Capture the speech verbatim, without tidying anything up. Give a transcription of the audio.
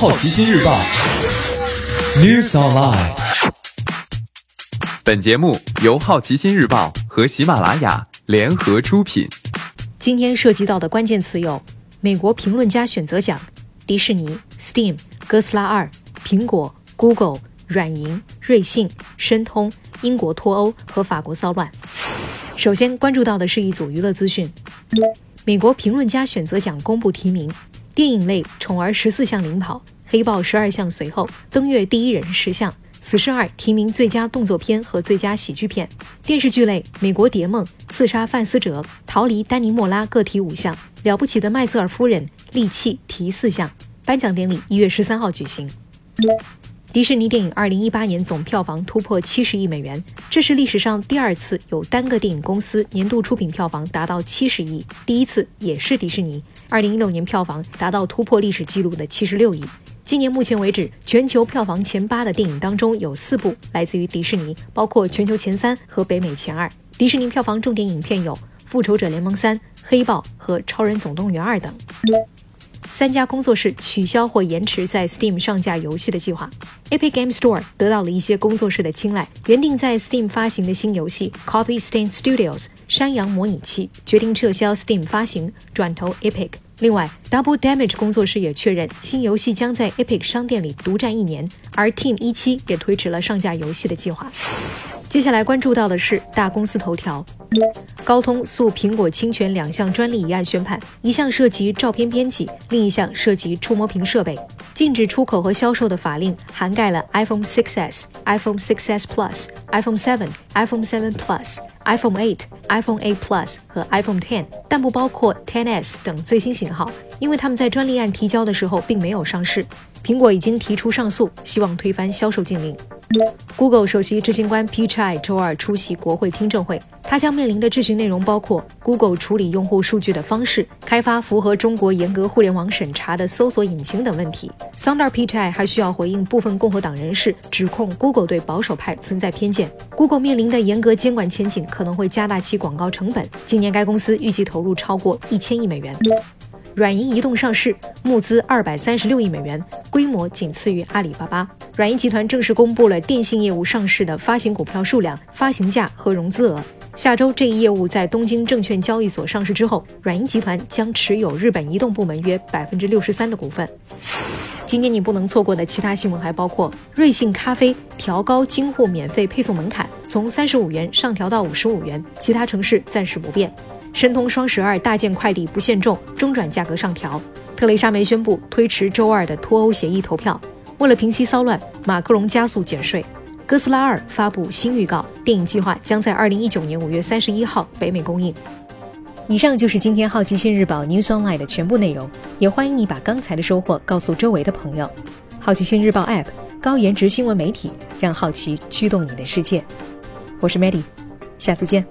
好奇心日报 News Online。 本节目由好奇心日报和喜马拉雅联合出品。今天涉及到的关键词有美国评论家选择奖、迪士尼、 Steam、 哥斯拉二、苹果、 Google、 软银、瑞信、申通、英国脱欧和法国骚乱。首先关注到的是一组娱乐资讯。美国评论家选择奖公布提名，电影类宠儿十四项领跑，黑豹十二项随后，登月第一人十项，死侍二提名最佳动作片和最佳喜剧片。电视剧类美国谍梦、刺杀范思哲、逃离丹尼莫拉各提五项，了不起的麦瑟尔夫人、利器提四项。颁奖典礼一月十三号举行。迪士尼电影二零一八年总票房突破七十亿美元，这是历史上第二次有单个电影公司年度出品票房达到七十亿，第一次也是迪士尼二零一六年票房达到突破历史记录的七十六亿。今年目前为止，全球票房前八的电影当中有四部来自于迪士尼，包括全球前三和北美前二。迪士尼票房重点影片有《复仇者联盟三》、《黑豹》和《超人总动员二》等。三家工作室取消或延迟在 Steam 上架游戏的计划。 Epic Game Store 得到了一些工作室的青睐，原定在 Steam 发行的新游戏 Copy Stain Studios 山羊模拟器决定撤销 Steam 发行，转投 Epic。 另外 Double Damage 工作室也确认新游戏将在 Epic 商店里独占一年，而 Team 十七也推迟了上架游戏的计划。接下来关注到的是大公司头条。高通诉苹果侵权两项专利一案宣判，一项涉及照片编辑，另一项涉及触摸屏设备。禁止出口和销售的法令涵盖了 iPhone 六 S、iPhone 六 S Plus、iPhone 七、iPhone 七 Plus、iPhone 八、iPhone 八 Plus 和 iPhone X， 但不包括 X S 等最新型号，因为他们在专利案提交的时候并没有上市。苹果已经提出上诉，希望推翻销售禁令。Google 首席执行官 Pichai 周二出席国会听证会，他将面临的质询内容包括 Google 处理用户数据的方式、开发符合中国严格互联网审查的搜索引擎等问题。Sundar Pichai 还需要回应部分共和党人士指控 Google 对保守派存在偏见。 Google 面临的严格监管前景可能会加大其广告成本，今年该公司预计投入超过一千亿美元。软银移动上市，募资二百三十六亿美元，规模仅次于阿里巴巴。软银集团正式公布了电信业务上市的发行股票数量、发行价和融资额。下周这一业务在东京证券交易所上市之后，软银集团将持有日本移动部门约 百分之六十三 的股份。今天你不能错过的其他新闻还包括瑞幸咖啡调高京沪免费配送门槛，从三十五元上调到五十五元，其他城市暂时不变。申通双十二大件快递不限重，中转价格上调。特蕾莎梅宣布推迟周二的脱欧协议投票。为了平息骚乱，马克龙加速减税。哥斯拉二发布新预告，电影计划将在二零一九年五月三十一号北美公映。以上就是今天好奇心日报 News Online 的全部内容，也欢迎你把刚才的收获告诉周围的朋友。好奇心日报 App， 高颜值新闻媒体，让好奇驱动你的世界。我是 Maddy， 下次见。